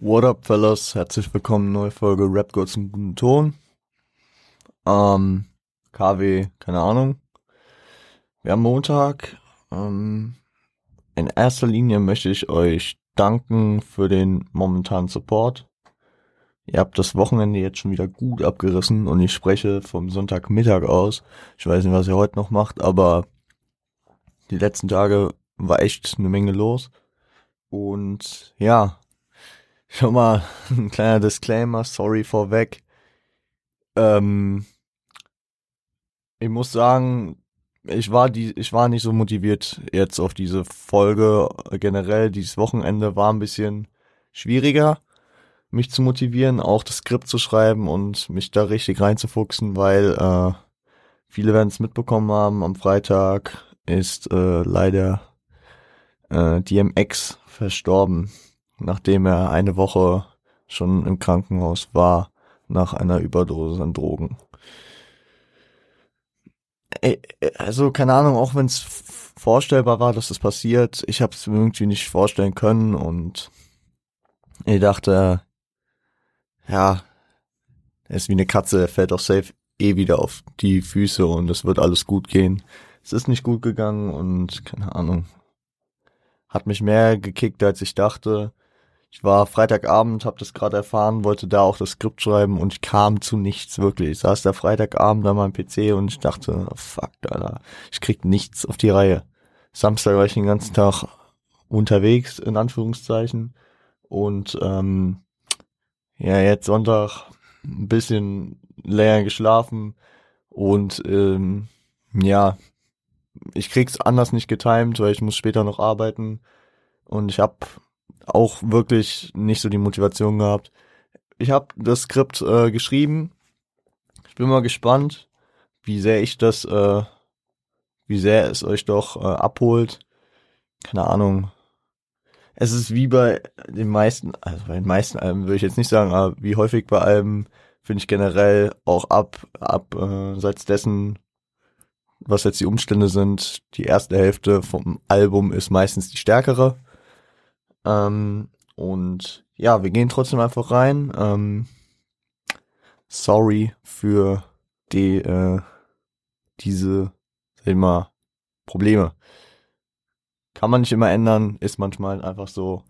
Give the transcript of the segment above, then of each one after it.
What up, fellas? Herzlich willkommen, neue Folge Rap Golds im guten Ton. KW, keine Ahnung. Wir haben Montag. In erster Linie möchte ich euch danken für den momentanen Support. Ihr habt das Wochenende jetzt schon wieder gut abgerissen und ich spreche vom Sonntagmittag aus. Ich weiß nicht, was ihr heute noch macht, aber die letzten Tage war echt eine Menge los. Und ja, schon mal ein kleiner Disclaimer, sorry vorweg. Ich muss sagen, ich war nicht so motiviert jetzt auf diese Folge. Generell dieses Wochenende war ein bisschen schwieriger, mich zu motivieren, auch das Skript zu schreiben und mich da richtig reinzufuchsen, weil viele werden es mitbekommen haben, am Freitag ist leider DMX verstorben, nachdem er eine Woche schon im Krankenhaus war, nach einer Überdosis an Drogen. Also, keine Ahnung, auch wenn es vorstellbar war, dass das passiert, ich habe es mir irgendwie nicht vorstellen können und ich dachte, ja, er ist wie eine Katze, er fällt auch safe eh wieder auf die Füße und es wird alles gut gehen. Es ist nicht gut gegangen und keine Ahnung, hat mich mehr gekickt, als ich dachte. Ich war Freitagabend, habe das gerade erfahren, wollte da auch das Skript schreiben und ich kam zu nichts, wirklich. Ich saß da Freitagabend an meinem PC und ich dachte, fuck, Alter, ich krieg nichts auf die Reihe. Samstag war ich den ganzen Tag unterwegs, in Anführungszeichen. Und ja, jetzt Sonntag ein bisschen länger geschlafen und ja, ich krieg's anders nicht getimt, weil ich muss später noch arbeiten und ich habe auch wirklich nicht so die Motivation gehabt. Ich habe das Skript geschrieben. Ich bin mal gespannt, wie sehr es euch doch abholt. Keine Ahnung. Es ist wie bei den meisten, also bei den meisten Alben würde ich jetzt nicht sagen, aber wie häufig bei Alben finde ich generell auch abseits dessen, was jetzt die Umstände sind, die erste Hälfte vom Album ist meistens die stärkere. Und ja, wir gehen trotzdem einfach rein. Sorry für die diese, sag ich mal, Probleme. Kann man nicht immer ändern, ist manchmal einfach so.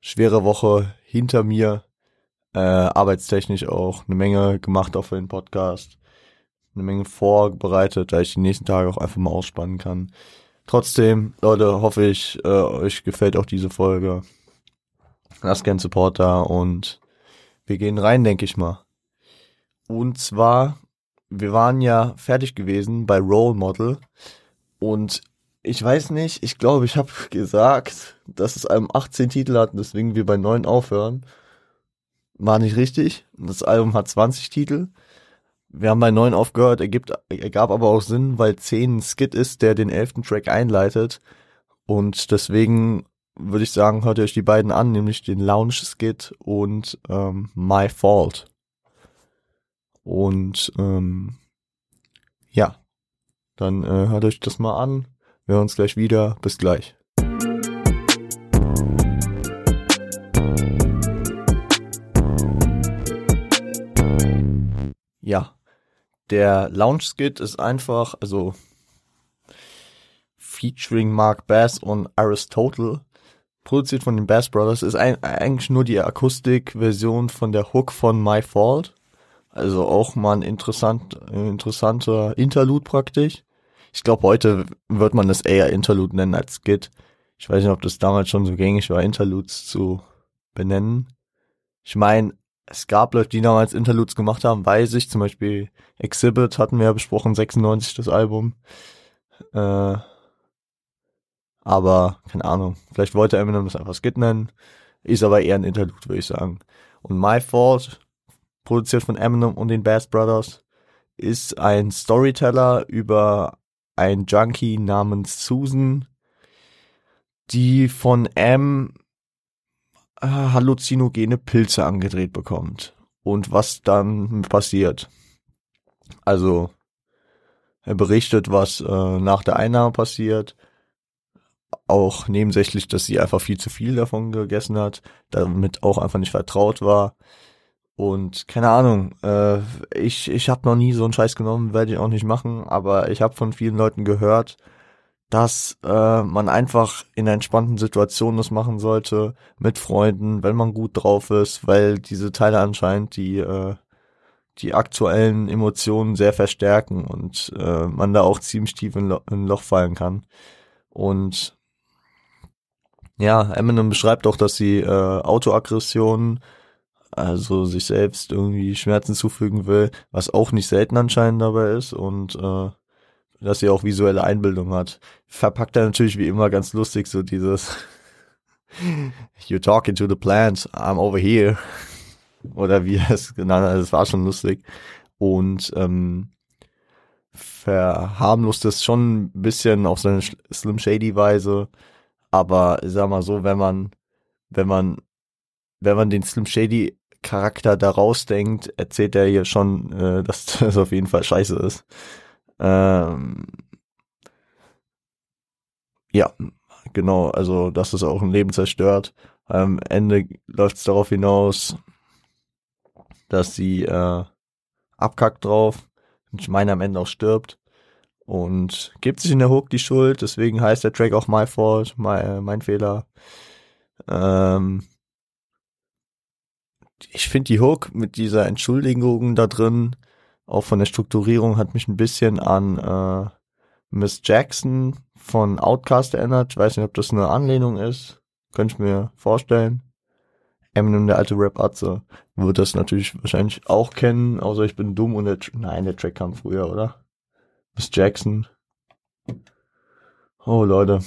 Schwere Woche hinter mir, arbeitstechnisch auch eine Menge gemacht auch für den Podcast, eine Menge vorbereitet, da ich die nächsten Tage auch einfach mal ausspannen kann. Trotzdem, Leute, hoffe ich, euch gefällt auch diese Folge. Lasst gerne Support da und wir gehen rein, denke ich mal. Und zwar, wir waren ja fertig gewesen bei Role Model und ich weiß nicht, ich glaube, ich habe gesagt, dass das Album 18 Titel hat und deswegen wir bei 9 aufhören. War nicht richtig. Das Album hat 20 Titel. Wir haben bei 9 aufgehört, ergab aber auch Sinn, weil 10 ein Skit ist, der den 11. Track einleitet. Und deswegen würde ich sagen, hört euch die beiden an, nämlich den Lounge Skit und My Fault. Und ja, dann hört euch das mal an. Wir hören uns gleich wieder. Bis gleich. Ja. Der Lounge Skit ist einfach, also featuring Mark Bass und Aristotle, produziert von den Bass Brothers, ist eigentlich nur die Akustikversion von der Hook von My Fault. Also auch mal ein interessanter Interlude praktisch. Ich glaube, heute wird man das eher Interlude nennen als Skit. Ich weiß nicht, ob das damals schon so gängig war, Interludes zu benennen. Ich meine, es gab Leute, die damals Interludes gemacht haben, weiß ich. Zum Beispiel Exhibit hatten wir ja besprochen, 96 das Album. Aber, keine Ahnung, vielleicht wollte Eminem das einfach Skit nennen. Ist aber eher ein Interlude, würde ich sagen. Und My Fault, produziert von Eminem und den Bass Brothers, ist ein Storyteller über einen Junkie namens Susan, die von M halluzinogene Pilze angedreht bekommt. Und was dann passiert. Also, er berichtet, was nach der Einnahme passiert. auch nebensächlich, dass sie einfach viel zu viel davon gegessen hat, damit auch einfach nicht vertraut war. Und keine Ahnung, ich habe noch nie so einen Scheiß genommen, werde ich auch nicht machen, aber ich habe von vielen Leuten gehört, dass man einfach in einer entspannten Situation das machen sollte, mit Freunden, wenn man gut drauf ist, weil diese Teile anscheinend die aktuellen Emotionen sehr verstärken und man da auch ziemlich tief in ein Loch fallen kann. Und ja, Eminem beschreibt auch, dass sie Autoaggressionen, also sich selbst irgendwie Schmerzen zufügen will, was auch nicht selten anscheinend dabei ist, und dass sie auch visuelle Einbildung hat. Verpackt er natürlich wie immer ganz lustig so dieses "You're talking to the plants, I'm over here", oder wie er es genannt hat, es war schon lustig. Und verharmlost es schon ein bisschen auf seine Slim Shady Weise, aber ich sag mal so, wenn man den Slim Shady Charakter da rausdenkt, erzählt er hier schon, dass das auf jeden Fall scheiße ist. Ja, genau, also dass es auch ein Leben zerstört. Am Ende läuft es darauf hinaus, dass sie abkackt drauf, und ich meine am Ende auch stirbt, und gibt sich in der Hook die Schuld, deswegen heißt der Track auch My Fault, mein Fehler. Ich finde die Hook mit dieser Entschuldigung da drin, auch von der Strukturierung, hat mich ein bisschen an Miss Jackson von Outkast erinnert. Ich weiß nicht, ob das eine Anlehnung ist, könnte ich mir vorstellen. Eminem, der alte Rap-Atze, wird das natürlich wahrscheinlich auch kennen, außer ich bin dumm und der Track kam früher, oder? Miss Jackson. Oh, Leute.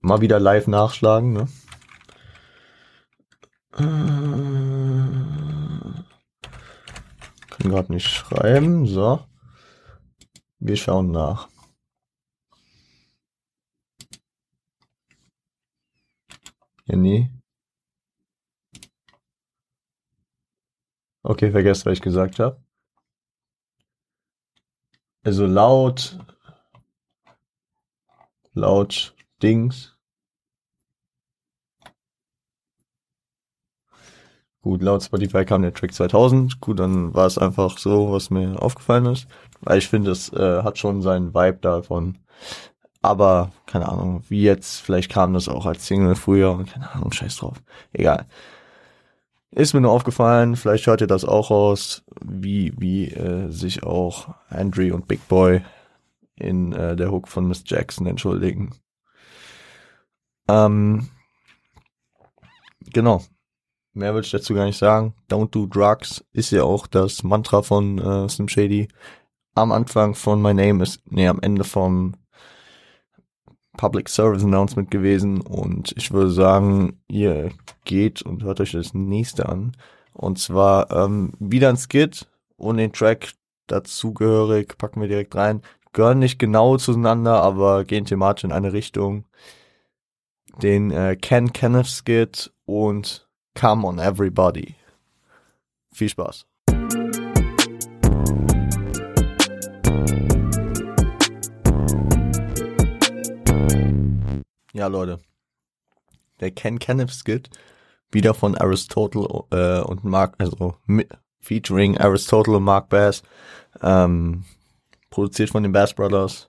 Mal wieder live nachschlagen, ne? Kann gerade nicht schreiben, so. Wir schauen nach. Ja, nee. Okay, vergesst, was ich gesagt habe. Also laut Dings. Gut, laut Spotify kam der Track 2000. Gut, dann war es einfach so, was mir aufgefallen ist. Weil ich finde, es hat schon seinen Vibe davon. Aber, keine Ahnung, wie jetzt, vielleicht kam das auch als Single früher und keine Ahnung, scheiß drauf. Egal. Ist mir nur aufgefallen, vielleicht hört ihr das auch raus, wie sich auch André und Big Boi in der Hook von Miss Jackson entschuldigen. Genau. Mehr würde ich dazu gar nicht sagen. Don't do drugs ist ja auch das Mantra von Slim Shady. Am Anfang von My Name ist, am Ende vom Public Service Announcement gewesen, und ich würde sagen, ihr geht und hört euch das nächste an. Und zwar wieder ein Skit und den Track dazugehörig, packen wir direkt rein. Gehören nicht genau zueinander, aber gehen thematisch in eine Richtung. Den Ken Kenneth Skit und Come on Everybody. Viel Spaß. Ja, Leute, der Ken Kenneth Skit, wieder von Aristotle und Mark, also featuring Aristotle und Mark Bass, produziert von den Bass Brothers,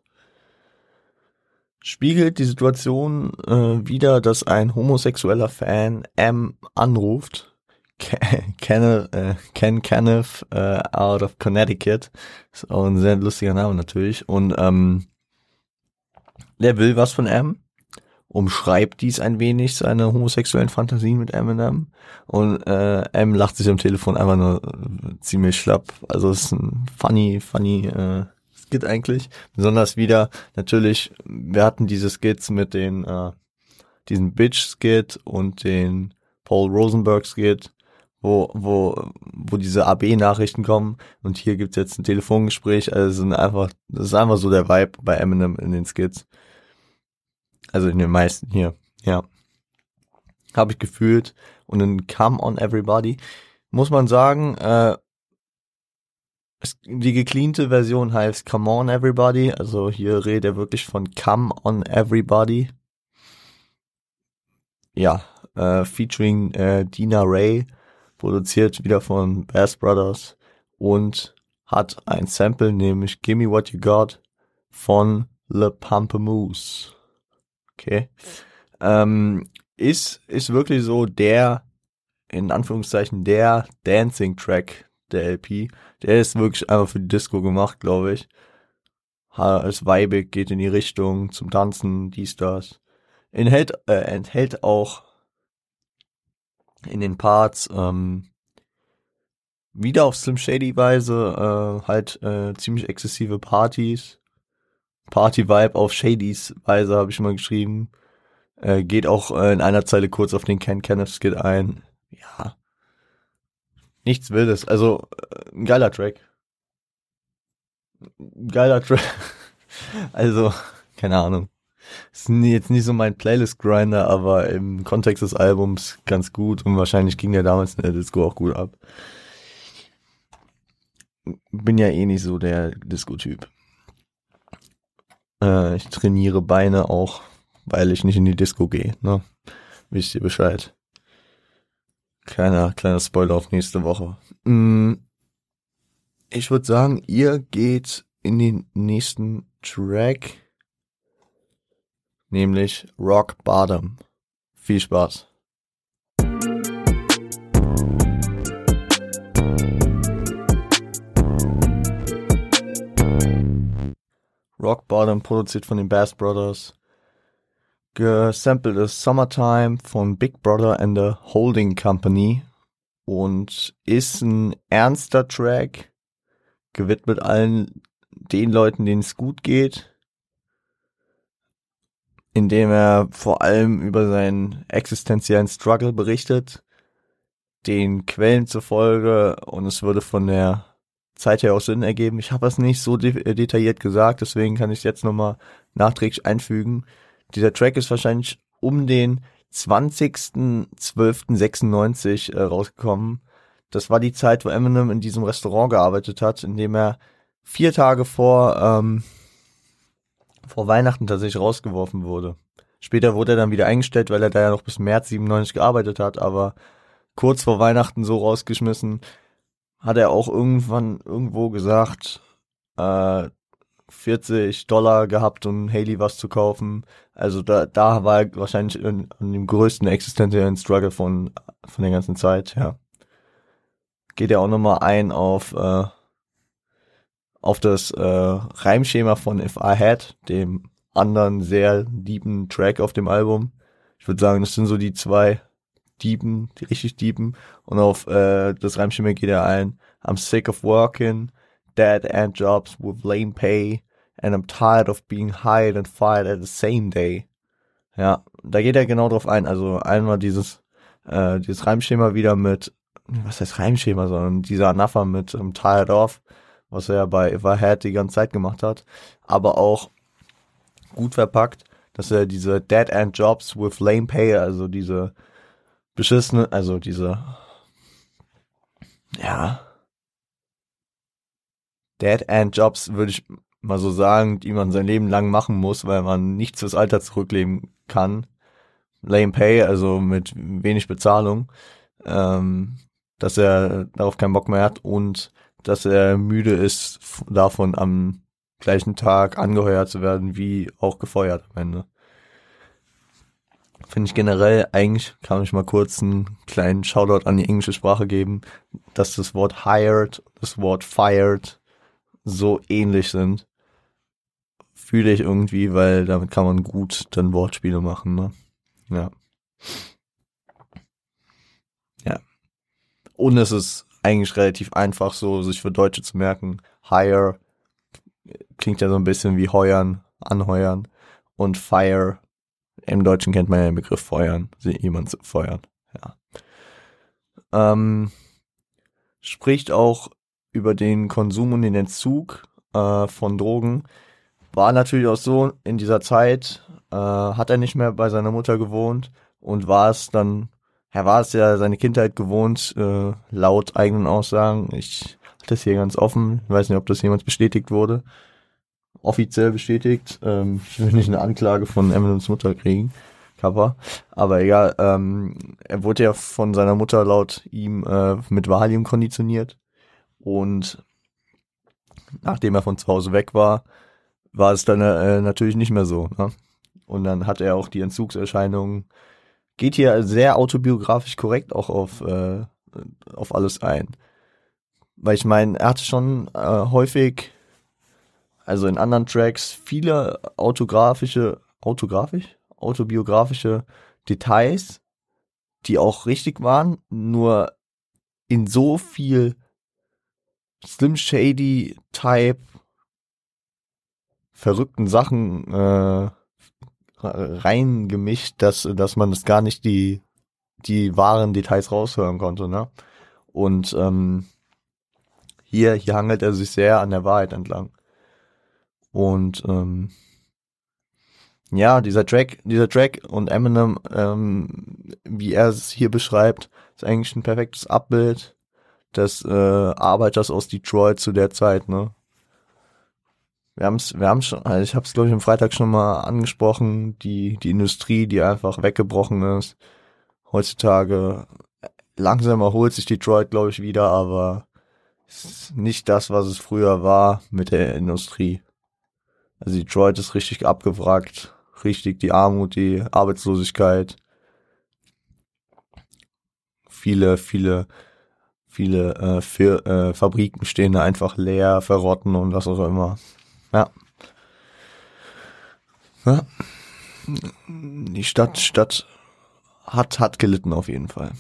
spiegelt die Situation wider, dass ein homosexueller Fan M anruft, Ken Kenneth out of Connecticut, ist auch ein sehr lustiger Name natürlich, und der will was von M, umschreibt dies ein wenig, seine homosexuellen Fantasien mit Eminem, und M lacht sich am Telefon einfach nur ziemlich schlapp. Also es ist ein funny Skit eigentlich. Besonders wieder, natürlich, wir hatten diese Skits mit den diesen Bitch-Skit und den Paul Rosenberg-Skit, wo diese AB-Nachrichten kommen, und hier gibt's jetzt ein Telefongespräch. Also das ist einfach so der Vibe bei Eminem in den Skits. Also in den meisten hier, ja. Habe ich gefühlt. Und in Come on Everybody muss man sagen, Die gecleante Version heißt Come on Everybody, also hier redet er wirklich von Come on Everybody. Ja, featuring Dina Rae, produziert wieder von Bass Brothers und hat ein Sample, nämlich Gimme What You Got von Le Pamplemousse. Okay. Ist wirklich so der, in Anführungszeichen, der Dancing-Track der LP. Der ist wirklich einfach für die Disco gemacht, glaube ich. Ist weibig, geht in die Richtung, zum Tanzen, dies, das. Enthält auch in den Parts wieder auf Slim Shady Weise ziemlich exzessive Partys. Party-Vibe auf Shadys Weise, habe ich mal geschrieben. Geht auch in einer Zeile kurz auf den Ken Kenneth Skit ein. Ja, nichts Wildes. Also, ein geiler Track. Also, keine Ahnung. Ist jetzt nicht so mein Playlist-Grinder, aber im Kontext des Albums ganz gut und wahrscheinlich ging der damals in der Disco auch gut ab. Bin ja eh nicht so der Disco-Typ. Ich trainiere Beine auch, weil ich nicht in die Disco gehe, ne? Wisst ihr Bescheid. Kleiner Spoiler auf nächste Woche. Ich würde sagen, ihr geht in den nächsten Track, nämlich Rock Bottom. Viel Spaß. Rock Bottom, produziert von den Bass Brothers. Gesampled ist Summertime von Big Brother and the Holding Company und ist ein ernster Track, gewidmet allen den Leuten, denen es gut geht, indem er vor allem über seinen existenziellen Struggle berichtet, den Quellen zufolge, und es würde von der Zeit her auch Sinn ergeben. Ich habe es nicht so detailliert gesagt, deswegen kann ich es jetzt nochmal nachträglich einfügen. Dieser Track ist wahrscheinlich um den 20.12.96 rausgekommen. Das war die Zeit, wo Eminem in diesem Restaurant gearbeitet hat, in dem er 4 Tage vor Weihnachten tatsächlich rausgeworfen wurde. Später wurde er dann wieder eingestellt, weil er da ja noch bis März 97 gearbeitet hat, aber kurz vor Weihnachten so rausgeschmissen, hat er auch irgendwo gesagt, $40 gehabt, um Haley was zu kaufen. Also da war er wahrscheinlich in dem größten existenziellen Struggle von der ganzen Zeit, ja. Geht er auch nochmal ein auf das Reimschema von If I Had, dem anderen sehr deepen Track auf dem Album. Ich würde sagen, das sind so die zwei Deepen, die richtig Deepen. Und auf das Reimschema geht er ein: I'm sick of working dead-end jobs with lame pay and I'm tired of being hired and fired at the same day. Ja, da geht er genau drauf ein. Also einmal dieses Reimschema wieder mit, was heißt Reimschema, sondern dieser Anapher mit I'm tired of, was er ja bei If I Had die ganze Zeit gemacht hat, aber auch gut verpackt, dass er diese dead-end jobs with lame pay, also diese beschissene, also diese, ja, Dead-End-Jobs, würde ich mal so sagen, die man sein Leben lang machen muss, weil man nichts fürs Alter zurückleben kann. Lame Pay, also mit wenig Bezahlung, dass er darauf keinen Bock mehr hat und dass er müde ist, davon am gleichen Tag angeheuert zu werden, wie auch gefeuert am Ende. Finde ich generell, eigentlich kann ich mal kurz einen kleinen Shoutout an die englische Sprache geben, dass das Wort hired, das Wort fired so ähnlich sind, fühle ich irgendwie, weil damit kann man gut dann Wortspiele machen, ne? Ja. Ja. Und es ist eigentlich relativ einfach so, sich für Deutsche zu merken. Hire klingt ja so ein bisschen wie heuern, anheuern. Und fire, im Deutschen kennt man ja den Begriff feuern, jemand zu feuern. Ja. Spricht auch über den Konsum und den Entzug von Drogen. War natürlich auch so, in dieser Zeit hat er nicht mehr bei seiner Mutter gewohnt und war es ja seine Kindheit gewohnt, laut eigenen Aussagen. Ich das hier ganz offen. Ich weiß nicht, ob das jemals bestätigt wurde. Offiziell bestätigt. Ich will nicht eine Anklage von Eminems Mutter kriegen. Cover. Aber egal, er wurde ja von seiner Mutter laut ihm mit Valium konditioniert. Und nachdem er von zu Hause weg war, war es dann natürlich nicht mehr so. Ne? Und dann hat er auch die Entzugserscheinungen. Geht hier sehr autobiografisch korrekt auch auf alles ein. Weil ich meine, er hatte schon häufig, also in anderen Tracks, viele autobiografische Details, die auch richtig waren, nur in so viel Slim Shady Type verrückten Sachen reingemischt, dass man das gar nicht die wahren Details raushören konnte, ne? Und hier hangelt er sich sehr an der Wahrheit entlang. Und ja, dieser Track und Eminem, wie er es hier beschreibt, ist eigentlich ein perfektes Abbild des Arbeiters aus Detroit zu der Zeit, ne? Wir haben schon, also ich habe es glaube ich am Freitag schon mal angesprochen, die Industrie, die einfach weggebrochen ist. Heutzutage langsam erholt sich Detroit, glaube ich, wieder, aber ist nicht das, was es früher war mit der Industrie. Also Detroit ist richtig abgewrackt. Richtig die Armut, die Arbeitslosigkeit. Viele Fabriken stehen da einfach leer, verrotten und was auch immer. Ja. Die Stadt hat gelitten auf jeden Fall.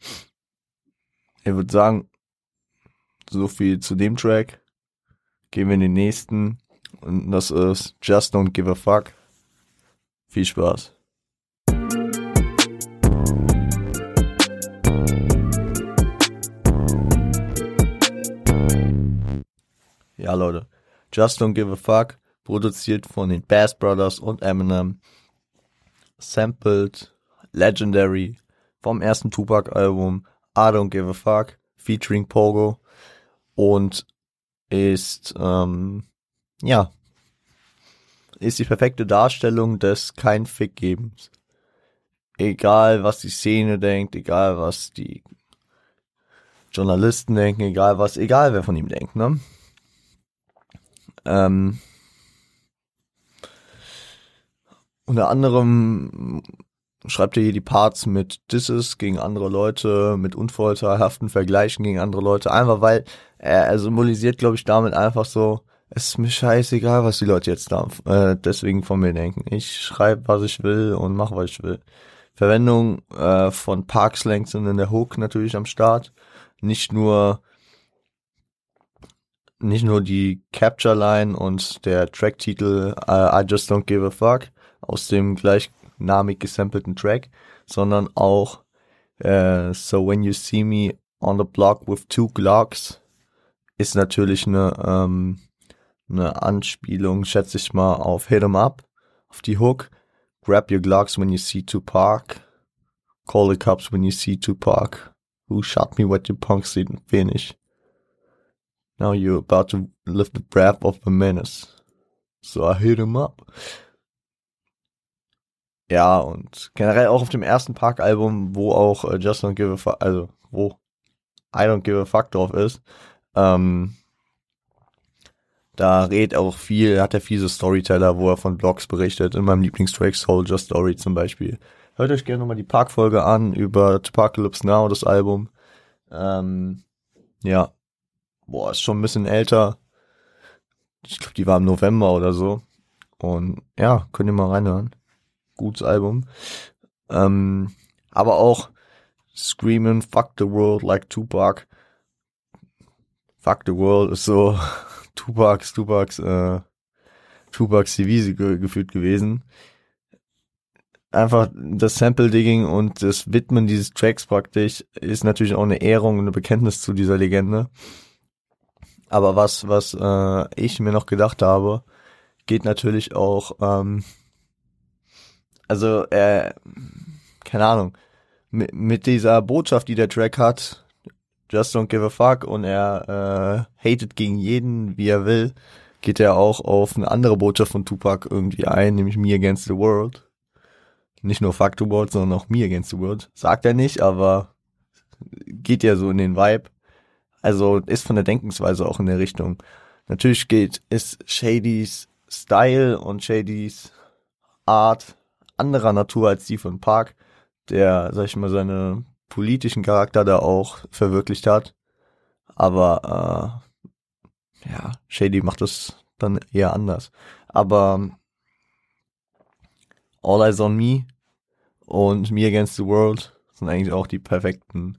Ich würde sagen, so viel zu dem Track. Gehen wir in den nächsten. Und das ist Just Don't Give a Fuck. Viel Spaß. Ja, Leute. Just Don't Give a Fuck. Produziert von den Bass Brothers und Eminem. Sampled. Legendary. Vom ersten Tupac-Album. I Don't Give a Fuck. Featuring Pogo. Und ist, ist die perfekte Darstellung des Kein-Fick-Gebens. Egal, was die Szene denkt, egal, was die Journalisten denken, egal, wer von ihm denkt, ne? Unter anderem schreibt er hier die Parts mit Disses gegen andere Leute, mit unvorteilhaften Vergleichen gegen andere Leute, einfach weil er symbolisiert, glaube ich, damit einfach so, es ist mir scheißegal, was die Leute jetzt deswegen von mir denken. Ich schreibe, was ich will und mache, was ich will. Verwendung von Parkslang sind in der Hook natürlich am Start. Nicht nur die Capture Line und der Tracktitel I Just Don't Give a Fuck aus dem gleichnamig gesampelten Track, sondern auch So When You See Me on the Block with Two Glocks ist natürlich eine Anspielung, schätze ich mal, auf Hit 'em Up, auf die Hook. Grab your Glocks when you see Tupac. Call the cops when you see Tupac. Who shot me what you punks didn't finish. Now you're about to live the breath of the menace. So I hit him up. Ja, und generell auch auf dem ersten Park-Album, wo auch Just Don't Give a Fuck, also wo I Don't Give a Fuck drauf ist, da redet auch viel, hat er viele Storyteller, wo er von Blogs berichtet, in meinem Lieblingstrack Soldier Story zum Beispiel. Hört euch gerne nochmal die Park-Folge an über Tupacalypse Now, das Album. Ja. Boah, ist schon ein bisschen älter. Ich glaube, die war im November oder so. Und ja, könnt ihr mal reinhören. Gutes Album. Aber auch Screamin' Fuck the World like Tupac. Fuck the World ist so Tupacs Devise gefühlt gewesen. Einfach das Sample-Digging und das Widmen dieses Tracks praktisch ist natürlich auch eine Ehrung und eine Bekenntnis zu dieser Legende. Aber was ich mir noch gedacht habe, geht natürlich auch, keine Ahnung, mit dieser Botschaft, die der Track hat, Just Don't Give a Fuck und er hatet gegen jeden, wie er will, geht er auch auf eine andere Botschaft von Tupac irgendwie ein, nämlich Me Against the World. Nicht nur Fuck the World, sondern auch Me Against the World. Sagt er nicht, aber geht ja so in den Vibe. Also ist von der Denkensweise auch in der Richtung. Natürlich ist Shadys Style und Shadys Art anderer Natur als die von Park, der, sag ich mal, seinen politischen Charakter da auch verwirklicht hat. Aber ja, Shady macht das dann eher anders. Aber All Eyes on Me und Me Against the World sind eigentlich auch die perfekten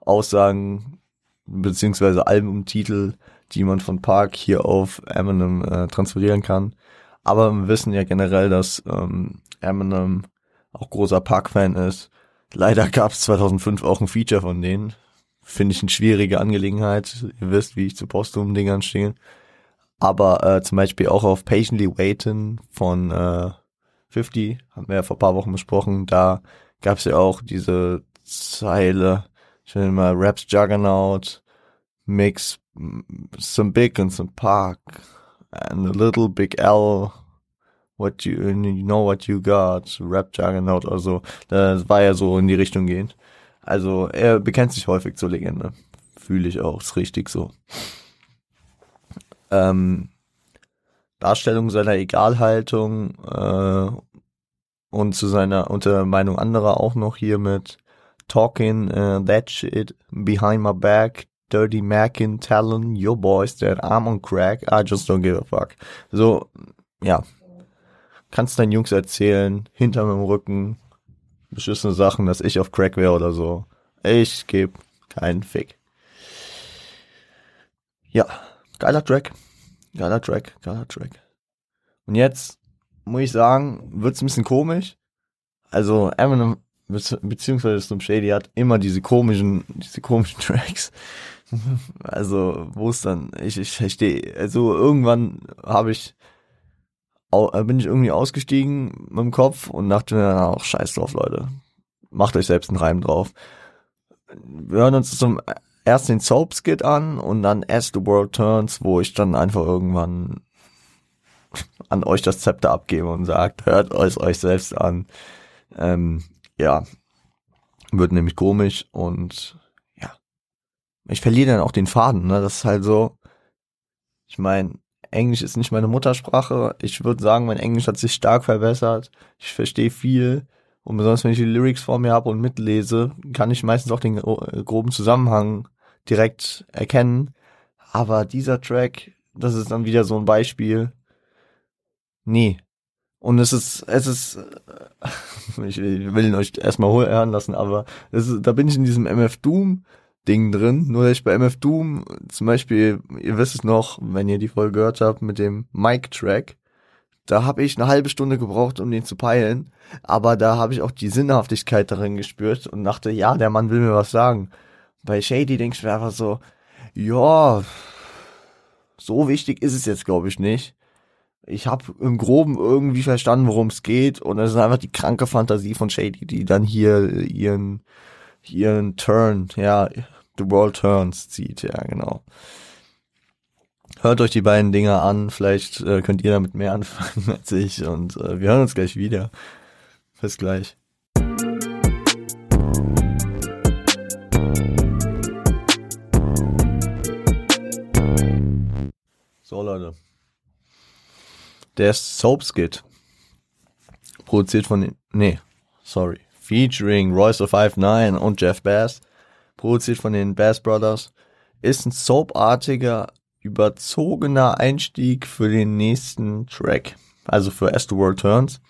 Aussagen beziehungsweise Albumtitel, die man von Park hier auf Eminem transferieren kann. Aber wir wissen ja generell, dass Eminem auch großer Park-Fan ist. Leider gab es 2005 auch ein Feature von denen. Finde ich eine schwierige Angelegenheit. Ihr wisst, wie ich zu posthumen Dingern stehe. Aber zum Beispiel auch auf Patiently Waitin' von 50, haben wir ja vor ein paar Wochen besprochen, da gab es ja auch diese Zeile, ich nenne mal Raps Juggernaut, Mix some Big and some Park and a little Big L, what you know what you got, Rap Juggernaut oder so. Das war ja so in die Richtung gehend. Also er bekennt sich häufig zur Legende. Fühle ich auch, ist richtig so. Darstellung seiner Egalhaltung und zu seiner unter Meinung anderer auch noch hier mit Talking That Shit Behind My Back, Dirty Mackin' Talon, Your Boys That I'm on Crack, I Just Don't Give a Fuck. So, ja. Kannst deinen Jungs erzählen, hinter meinem Rücken, beschissene Sachen, dass ich auf Crack wäre oder so. Ich geb keinen Fick. Ja, geiler Track. Und jetzt, muss ich sagen, wird's ein bisschen komisch. Also, Eminem, beziehungsweise Slim Shady hat immer diese komischen Tracks. Also, wo es dann, ich verstehe, also irgendwann bin ich irgendwie ausgestiegen mit dem Kopf und dachte mir dann auch, scheiß drauf, Leute. Macht euch selbst einen Reim drauf. Wir hören uns erst den Soap Skit an und dann As the World Turns, wo ich dann einfach irgendwann an euch das Zepter abgebe und sagt, hört euch selbst an. Ja, wird nämlich komisch und ja, ich verliere dann auch den Faden, ne? Das ist halt so, ich meine, Englisch ist nicht meine Muttersprache. Ich würde sagen, mein Englisch hat sich stark verbessert. Ich verstehe viel. Und besonders, wenn ich die Lyrics vor mir habe und mitlese, kann ich meistens auch den groben Zusammenhang direkt erkennen. Aber dieser Track, das ist dann wieder so ein Beispiel. Nee. Und es ist, ich will ihn euch erstmal hören lassen, aber da bin ich in diesem MF Doom Ding drin, nur dass ich bei MF Doom zum Beispiel, ihr wisst es noch, wenn ihr die Folge gehört habt mit dem Mic-Track, da habe ich eine halbe Stunde gebraucht, um den zu peilen, aber da habe ich auch die Sinnhaftigkeit darin gespürt und dachte, ja, der Mann will mir was sagen. Bei Shady denke ich mir einfach so, ja, so wichtig ist es jetzt, glaube ich, nicht. Ich habe im Groben irgendwie verstanden, worum es geht und es ist einfach die kranke Fantasie von Shady, die dann hier ihren Turn, ja, The World Turns zieht, ja, genau. Hört euch die beiden Dinger an, vielleicht könnt ihr damit mehr anfangen als ich und wir hören uns gleich wieder. Bis gleich. So, Leute. Der Soap Skit. Produziert von featuring Royce da 5'9" und Jeff Bass, produziert von den Bass Brothers, ist ein soapartiger, überzogener Einstieg für den nächsten Track, also für As the World Turns.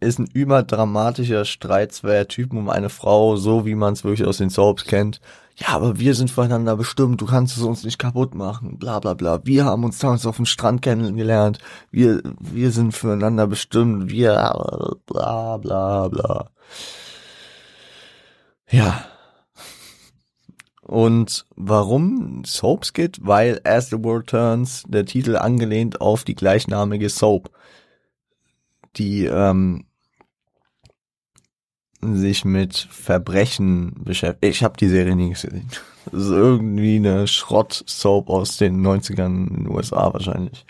Ist ein überdramatischer Streit zweier Typen um eine Frau, so wie man es wirklich aus den Soaps kennt. Ja, aber wir sind voneinander bestimmt, du kannst es uns nicht kaputt machen, bla bla bla. Wir haben uns damals auf dem Strand kennengelernt, wir sind füreinander bestimmt, wir bla bla bla. Ja. Und warum Soap Skit? Weil As the World Turns, der Titel angelehnt auf die gleichnamige Soap, die sich mit Verbrechen beschäftigt. Ich habe die Serie nie gesehen. Das ist irgendwie eine Schrott-Soap aus den 90ern in den USA wahrscheinlich.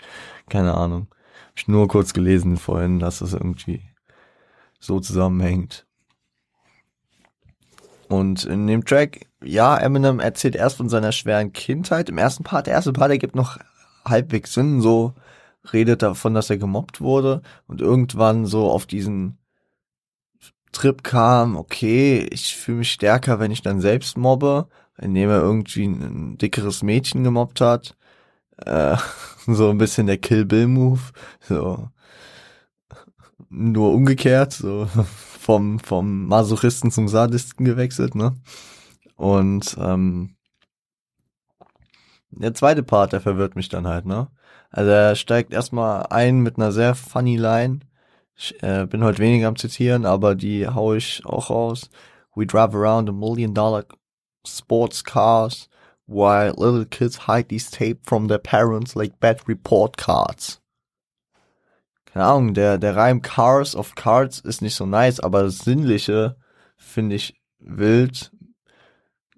Keine Ahnung. Hab ich nur kurz gelesen vorhin, dass das irgendwie so zusammenhängt. Und in dem Track, ja, Eminem erzählt erst von seiner schweren Kindheit. Im ersten Part, der erste Part, der gibt noch halbwegs Sinn, so redet davon, dass er gemobbt wurde und irgendwann so auf diesen Trip kam, okay, ich fühle mich stärker, wenn ich dann selbst mobbe, indem er irgendwie ein dickeres Mädchen gemobbt hat. So ein bisschen der Kill-Bill-Move, so nur umgekehrt, so vom Masochisten zum Sadisten gewechselt, ne? Und der zweite Part, der verwirrt mich dann halt, ne? Also er steigt erstmal ein mit einer sehr funny Line. Ich bin heute weniger am Zitieren, aber die hau ich auch raus. We drive around $1 million sports cars while little kids hide these tape from their parents like bad report cards. Keine Ahnung, der Reim Cars of Cards ist nicht so nice, aber das Sinnliche finde ich wild,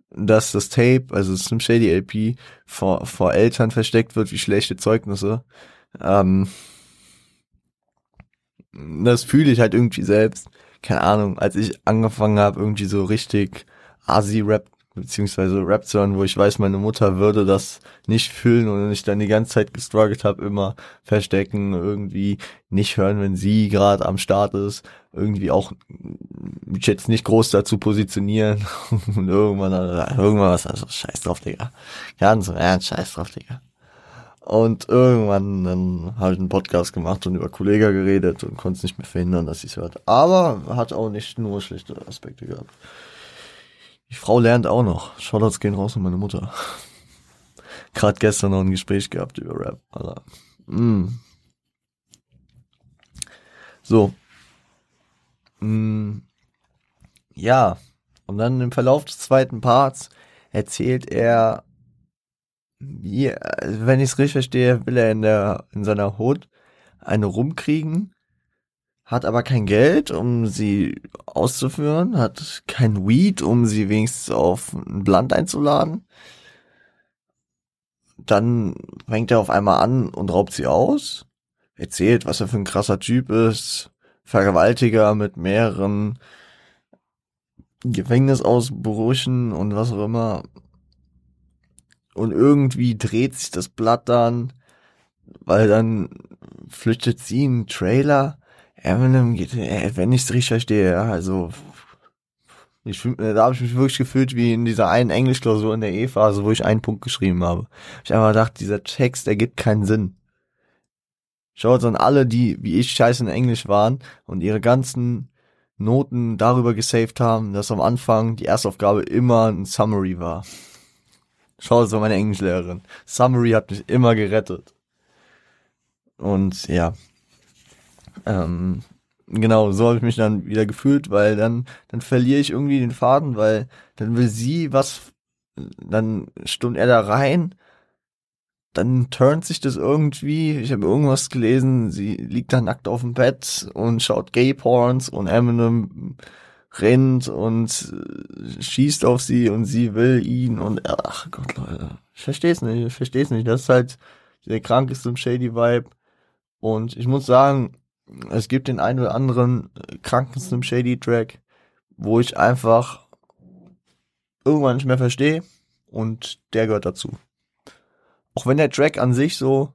dass das Tape, also das Slim Shady LP, vor Eltern versteckt wird wie schlechte Zeugnisse. Das fühle ich halt irgendwie selbst. Keine Ahnung, als ich angefangen habe, irgendwie so richtig Asi-Rap beziehungsweise Rap zu hören, wo ich weiß, meine Mutter würde das nicht fühlen und ich dann die ganze Zeit gestruggelt habe, immer verstecken, irgendwie nicht hören, wenn sie gerade am Start ist, irgendwie auch mich jetzt nicht groß dazu positionieren und irgendwann was, also scheiß drauf, Digga. Ganz im Ernst, scheiß drauf, Digga. Und irgendwann dann habe ich einen Podcast gemacht und über Kollega geredet und konnte es nicht mehr verhindern, dass ich es hört. Aber hat auch nicht nur schlechte Aspekte gehabt. Die Frau lernt auch noch. Shoutouts gehen raus an meine Mutter. Gerade gestern noch ein Gespräch gehabt über Rap. Alter. Mm. So. Ja. Und dann im Verlauf des zweiten Parts erzählt er, wie, wenn ich es richtig verstehe, will er in seiner Hood eine rumkriegen, hat aber kein Geld, um sie auszuführen, hat kein Weed, um sie wenigstens auf einen Blunt einzuladen. Dann fängt er auf einmal an und raubt sie aus, erzählt, was er für ein krasser Typ ist, Vergewaltiger mit mehreren Gefängnisausbrüchen und was auch immer. Und irgendwie dreht sich das Blatt dann, weil dann flüchtet sie in einen Trailer. Eminem geht, wenn ich es richtig verstehe, ja, also da habe ich mich wirklich gefühlt wie in dieser einen Englischklausur in der E-Phase, wo ich einen Punkt geschrieben habe. Ich habe einfach gedacht, dieser Text, der gibt keinen Sinn. Schaut an alle, die wie ich scheiße in Englisch waren und ihre ganzen Noten darüber gesaved haben, dass am Anfang die Erstaufgabe immer ein Summary war. Schaut an meine Englischlehrerin. Summary hat mich immer gerettet. Und ja. Genau, so habe ich mich dann wieder gefühlt, weil dann verliere ich irgendwie den Faden, weil dann will sie was, dann stund er da rein, dann turnt sich das irgendwie, ich habe irgendwas gelesen, sie liegt da nackt auf dem Bett und schaut Gay-Porns und Eminem rennt und schießt auf sie und sie will ihn und ach Gott, Leute, ich verstehe es nicht, das ist halt der krankeste Shady-Vibe und ich muss sagen, es gibt den einen oder anderen kranken Slim Shady Track, wo ich einfach irgendwann nicht mehr verstehe und der gehört dazu. Auch wenn der Track an sich so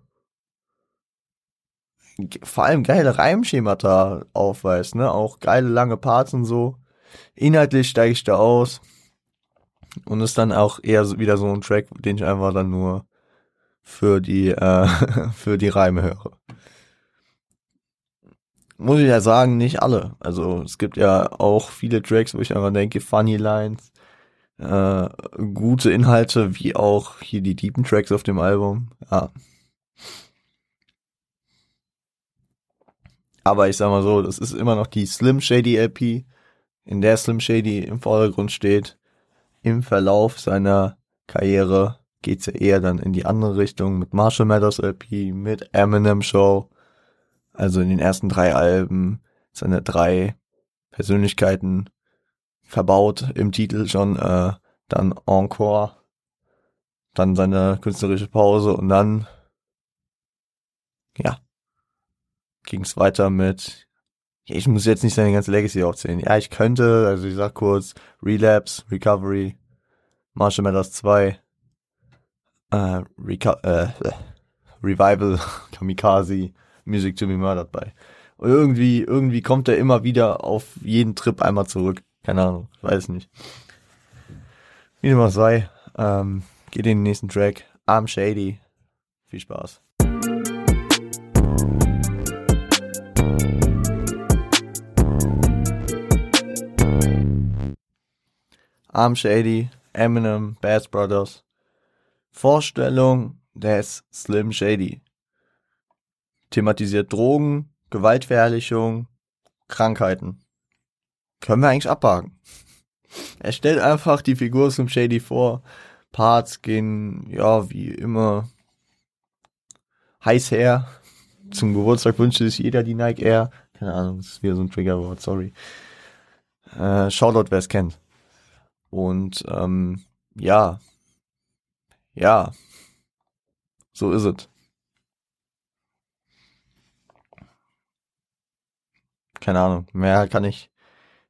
vor allem geile Reimschemata aufweist, ne, auch geile lange Parts und so. Inhaltlich steige ich da aus und ist dann auch eher wieder so ein Track, den ich einfach dann nur für die Reime höre. Muss ich ja sagen, nicht alle. Also es gibt ja auch viele Tracks, wo ich einfach denke, funny Lines, gute Inhalte, wie auch hier die deepen Tracks auf dem Album. Ja. Aber ich sag mal so, das ist immer noch die Slim Shady LP, in der Slim Shady im Vordergrund steht. Im Verlauf seiner Karriere geht's ja eher dann in die andere Richtung mit Marshall Mathers LP, mit Eminem Show. Also in den ersten 3 Alben seine 3 Persönlichkeiten verbaut im Titel schon, dann Encore, dann seine künstlerische Pause und dann, ja, ging's weiter mit, ich muss jetzt nicht seine ganze Legacy aufzählen. Ja, ich könnte, also ich sag kurz, Relapse, Recovery, Marshall Mathers 2, Revival, Kamikaze, Music to be Murdered by. Und irgendwie kommt er immer wieder auf jeden Trip einmal zurück. Keine Ahnung, ich weiß nicht. Wie dem auch sei, geht in den nächsten Track. I'm Shady. Viel Spaß. I'm Shady, Eminem, Bass Brothers. Vorstellung des Slim Shady. Thematisiert Drogen, Gewaltverherrlichung, Krankheiten. Können wir eigentlich abhaken. Er stellt einfach die Figur Slim Shady vor. Parts gehen, ja, wie immer heiß her. Zum Geburtstag wünscht sich jeder die Nike Air. Keine Ahnung, das ist wieder so ein Triggerwort, sorry. Shoutout, wer es kennt. Und, ja, so ist es. Keine Ahnung, mehr kann ich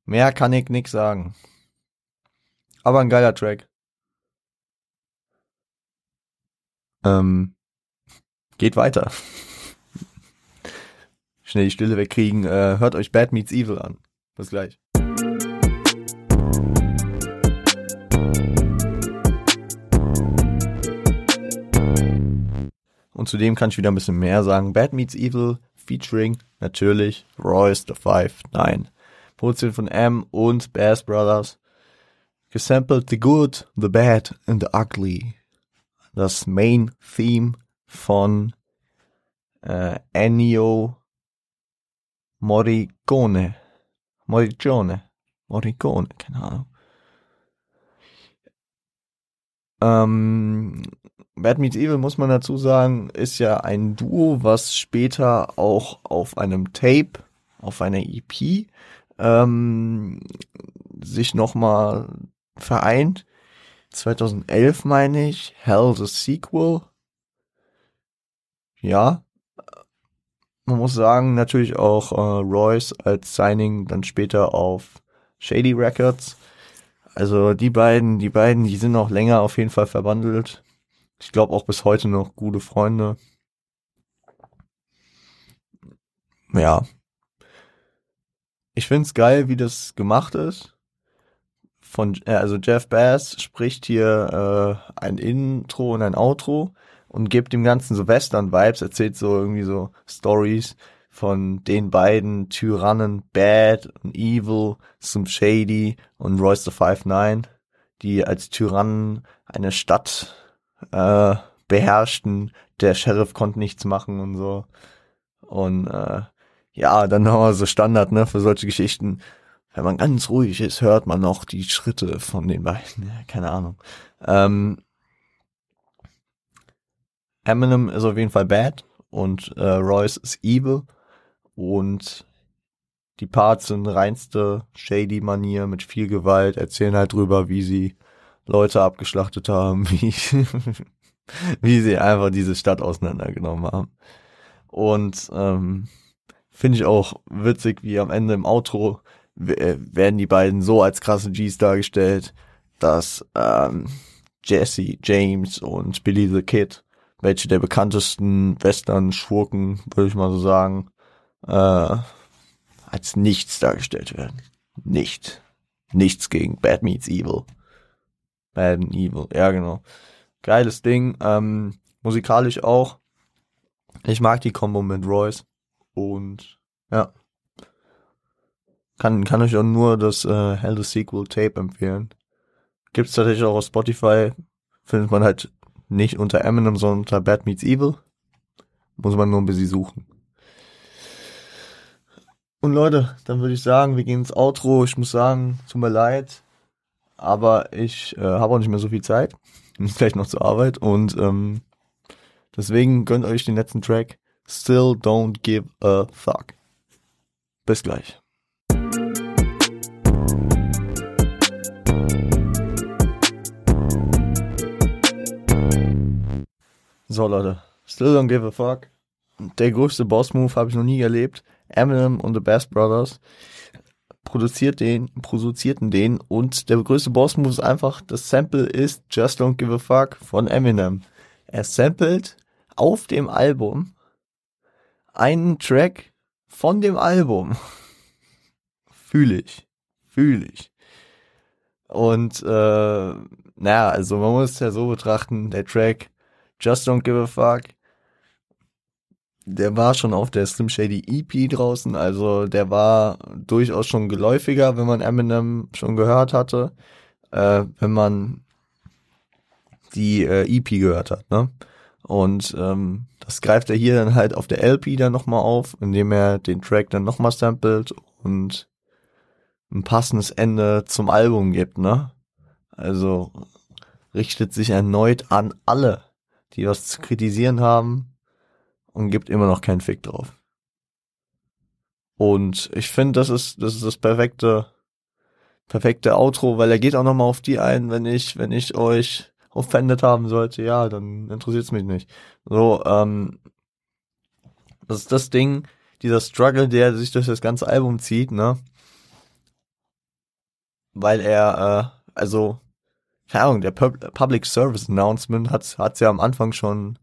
nix sagen. Aber ein geiler Track. Geht weiter. Schnell die Stille wegkriegen, hört euch Bad Meets Evil an. Bis gleich. Und zudem kann ich wieder ein bisschen mehr sagen. Bad Meets Evil featuring natürlich Royce da 5'9", produziert von M und Bass Brothers. Gesampled The Good, The Bad and The Ugly. Das Main Theme von Ennio Morricone. Morricone, keine Ahnung. Bad Meets Evil, muss man dazu sagen, ist ja ein Duo, was später auch auf einem Tape, auf einer EP, sich nochmal vereint. 2011 meine ich, Hell the Sequel. Ja, man muss sagen, natürlich auch Royce als Signing dann später auf Shady Records. Also die beiden, die sind noch länger auf jeden Fall verbandelt. Ich glaube auch bis heute noch gute Freunde. Ja. Ich find's geil, wie das gemacht ist. Also Jeff Bass spricht hier ein Intro und ein Outro und gibt dem Ganzen so Western-Vibes, erzählt so irgendwie so Stories von den beiden Tyrannen Bad und Evil, Slim Shady und Royce da 5'9", die als Tyrannen eine Stadt beherrschten, der Sheriff konnte nichts machen und so. Und ja, dann nochmal so Standard, ne, für solche Geschichten. Wenn man ganz ruhig ist, hört man noch die Schritte von den beiden. Ja, keine Ahnung. Eminem ist auf jeden Fall Bad und Royce ist Evil und die Parts sind reinste Shady-Manier mit viel Gewalt, erzählen halt drüber, wie sie Leute abgeschlachtet haben, wie sie einfach diese Stadt auseinandergenommen haben. Und finde ich auch witzig, wie am Ende im Outro werden die beiden so als krasse Gs dargestellt, dass Jesse, James und Billy the Kid, welche der bekanntesten Western-Schurken, würde ich mal so sagen, als nichts dargestellt werden. Nichts gegen Bad Meets Evil. Ja, genau. Geiles Ding. Musikalisch auch. Ich mag die Kombo mit Royce. Und ja. Kann euch auch nur das Hell the Sequel Tape empfehlen. Gibt's tatsächlich auch auf Spotify. Findet man halt nicht unter Eminem, sondern unter Bad Meets Evil. Muss man nur ein bisschen suchen. Und Leute, dann würde ich sagen, wir gehen ins Outro. Ich muss sagen, tut mir leid. Aber ich habe auch nicht mehr so viel Zeit. Ich muss gleich noch zur Arbeit. Und deswegen gönnt euch den letzten Track. Still Don't Give a Fuck. Bis gleich. so, Leute. Still Don't Give a Fuck. Der größte Boss-Move habe ich noch nie erlebt. Eminem und The Bass Brothers produzierten den und der größte Boss-Move ist einfach, das Sample ist Just Don't Give a Fuck von Eminem. Er samplet auf dem Album einen Track von dem Album. Fühl ich. Und naja, also man muss es ja so betrachten, der Track Just Don't Give a Fuck, der war schon auf der Slim Shady EP draußen, also der war durchaus schon geläufiger, wenn man Eminem schon gehört hatte, wenn man die EP gehört hat, ne? Und das greift er hier dann halt auf der LP dann nochmal auf, indem er den Track dann nochmal samplet und ein passendes Ende zum Album gibt, ne? Also richtet sich erneut an alle, die was zu kritisieren haben, und gibt immer noch keinen Fick drauf. Und ich finde, das ist das perfekte Outro, weil er geht auch nochmal auf die ein, wenn ich euch offended haben sollte, ja, dann interessiert's mich nicht. So, das ist das Ding, dieser Struggle, der sich durch das ganze Album zieht, ne? Weil er, also, keine Ahnung, der Public Service Announcement hat's ja am Anfang schon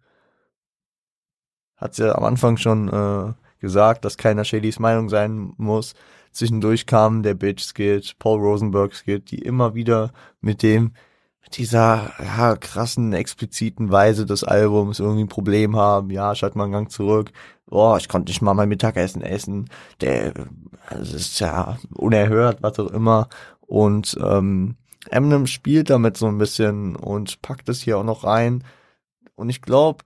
gesagt, dass keiner Shadys Meinung sein muss. Zwischendurch kamen der Bitch Skit, Paul Rosenberg Skit, die immer wieder mit dieser ja, krassen, expliziten Weise des Albums irgendwie ein Problem haben. Ja, schalt mal einen Gang zurück. Boah, ich konnte nicht mal mein Mittagessen essen. Das ist ja unerhört, was auch immer. Und Eminem spielt damit so ein bisschen und packt es hier auch noch rein. Und ich glaube,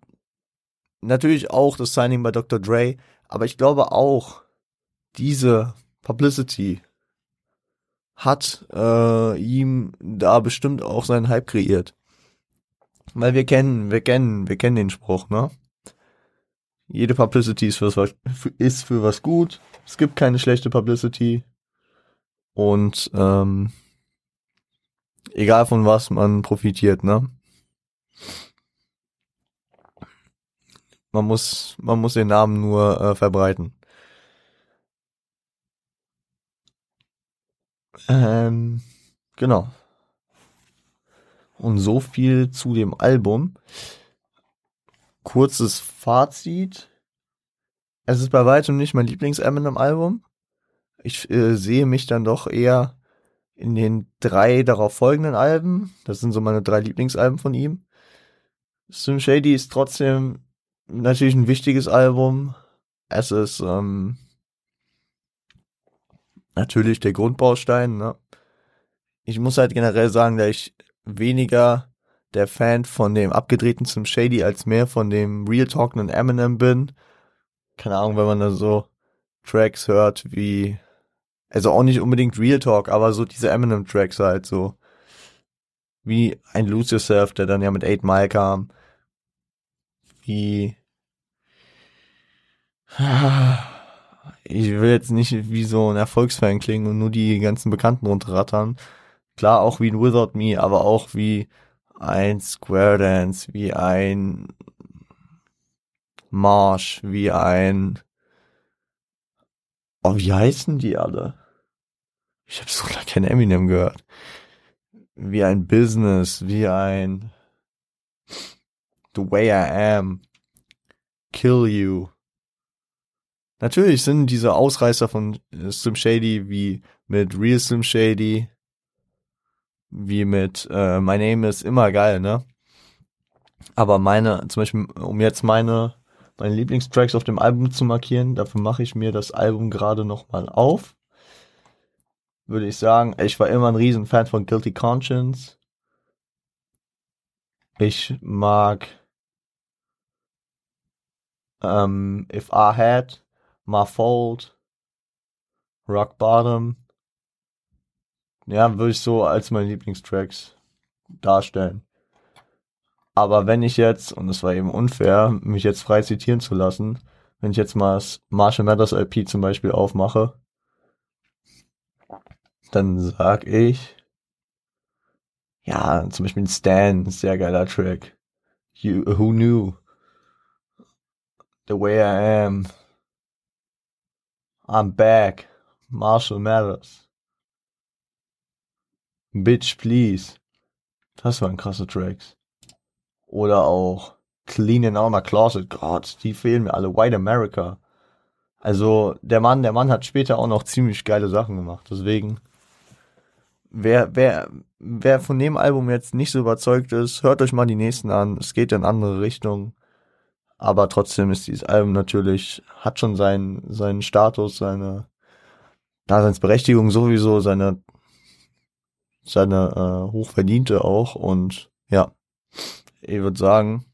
natürlich auch das Signing bei Dr. Dre, aber ich glaube auch, diese Publicity hat ihm da bestimmt auch seinen Hype kreiert. Weil wir kennen den Spruch, ne? Jede Publicity ist für was gut, es gibt keine schlechte Publicity und egal von was man profitiert, ne? Man muss den Namen nur verbreiten. Genau. Und so viel zu dem Album. Kurzes Fazit. Es ist bei weitem nicht mein Lieblings-Eminem-Album. Ich sehe mich dann doch eher in den 3 darauf folgenden Alben. Das sind so meine 3 Lieblingsalben von ihm. Slim Shady ist trotzdem natürlich ein wichtiges Album. Es ist natürlich der Grundbaustein, ne? Ich muss halt generell sagen, dass ich weniger der Fan von dem abgedrehten Slim Shady als mehr von dem Real Talkenden Eminem bin. Keine Ahnung, wenn man da so Tracks hört wie, also auch nicht unbedingt Real Talk, aber so diese Eminem-Tracks halt so. Wie ein Lose Yourself, der dann ja mit 8 Mile kam. Ich will jetzt nicht wie so ein Erfolgsfan klingen und nur die ganzen Bekannten runterrattern. Klar, auch wie ein Without Me, aber auch wie ein Square Dance, wie ein Marsh, wie ein... Oh, wie heißen die alle? Ich habe so lange kein Eminem gehört. Wie ein Business, wie ein... The Way I Am, Kill You. Natürlich sind diese Ausreißer von Slim Shady wie mit Real Slim Shady, wie mit My Name Is immer geil, ne? Aber zum Beispiel, um jetzt meine Lieblingstracks auf dem Album zu markieren, dafür mache ich mir das Album gerade nochmal auf. Würde ich sagen, ich war immer ein Riesenfan von Guilty Conscience. Ich mag If I Had, My Fault, Rock Bottom. Ja, würde ich so als meine Lieblingstracks darstellen. Aber wenn ich jetzt, und es war eben unfair, mich jetzt frei zitieren zu lassen, wenn ich jetzt mal das Marshall Mathers LP zum Beispiel aufmache, dann sag ich, ja, zum Beispiel Stan, sehr geiler Track. Who Knew, The Way I Am, I'm Back, Marshall Mathers, Bitch Please, das waren krasse Tracks. Oder auch Cleaning Out My Closet, Gott, die fehlen mir alle, White America. Also der Mann hat später auch noch ziemlich geile Sachen gemacht, deswegen... Wer von dem Album jetzt nicht so überzeugt ist, hört euch mal die nächsten an. Es geht in andere Richtungen. Aber trotzdem ist dieses Album natürlich, hat schon seinen Status, seine Daseinsberechtigung sowieso, seine hochverdiente auch. Und ja, ich würde sagen,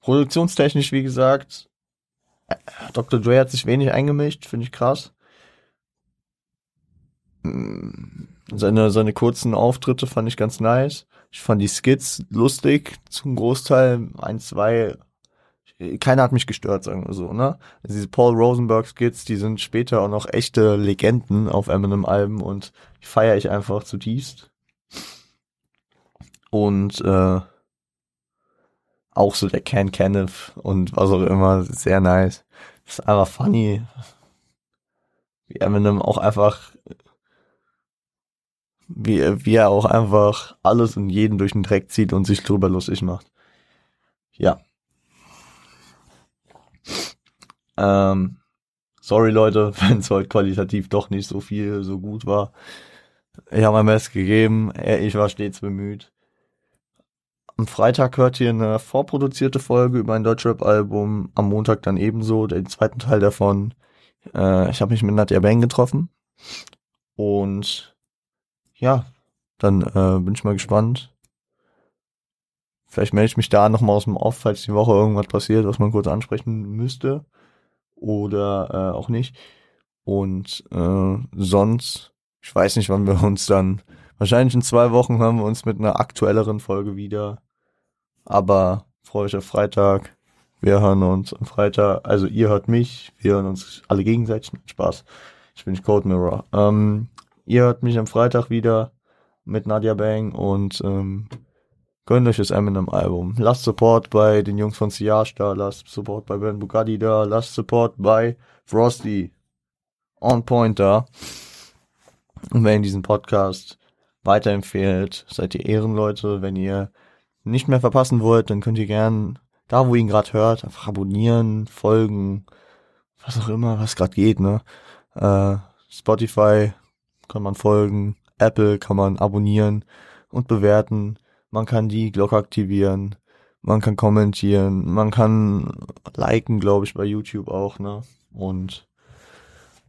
produktionstechnisch, wie gesagt, Dr. Dre hat sich wenig eingemischt, finde ich krass. Seine kurzen Auftritte fand ich ganz nice. Ich fand die Skits lustig, zum Großteil 1, 2. Keiner hat mich gestört, sagen wir so, ne? Also diese Paul Rosenberg-Skits, die sind später auch noch echte Legenden auf Eminem-Alben und die feiere ich einfach zutiefst. Und auch so der Ken Kenneth und was auch immer, sehr nice. Das ist einfach funny. Wie Eminem auch einfach... Wie er auch einfach alles und jeden durch den Dreck zieht und sich drüber lustig macht. Ja. Sorry Leute, wenn es heute qualitativ doch nicht so viel, so gut war. Ich habe mein Bestes gegeben, ich war stets bemüht. Am Freitag hört ihr eine vorproduzierte Folge über ein Deutschrap-Album, am Montag dann ebenso, den zweiten Teil davon. Ich habe mich mit Nadja Bang getroffen und ja, dann bin ich mal gespannt. Vielleicht melde ich mich da nochmal aus dem Off, falls die Woche irgendwas passiert, was man kurz ansprechen müsste. Oder auch nicht. Und sonst, ich weiß nicht, wann wir uns dann... Wahrscheinlich in 2 Wochen hören wir uns mit einer aktuelleren Folge wieder. Aber freue ich auf Freitag. Wir hören uns am Freitag. Also ihr hört mich, wir hören uns alle gegenseitig. Spaß. Ich bin nicht Code Mirror. Ihr hört mich am Freitag wieder mit Nadja Bang und gönnt euch das Eminem-Album. Lasst Support bei den Jungs von Siage da, lasst Support bei Ben Bugatti da, lasst Support bei Frosty On Point da. Und wenn ihr diesen Podcast weiterempfehlt, seid ihr Ehrenleute. Wenn ihr nicht mehr verpassen wollt, dann könnt ihr gern da, wo ihr ihn gerade hört, einfach abonnieren, folgen, was auch immer, was gerade geht, ne? Spotify kann man folgen, Apple kann man abonnieren und bewerten, man kann die Glocke aktivieren, man kann kommentieren, man kann liken, glaube ich, bei YouTube auch, ne? Und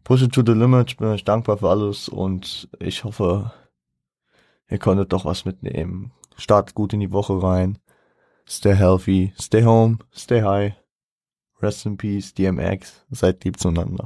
push it to the limit, ich bin euch dankbar für alles und ich hoffe, ihr konntet doch was mitnehmen. Startet gut in die Woche rein, stay healthy, stay home, stay high, rest in peace, DMX, seid lieb zueinander.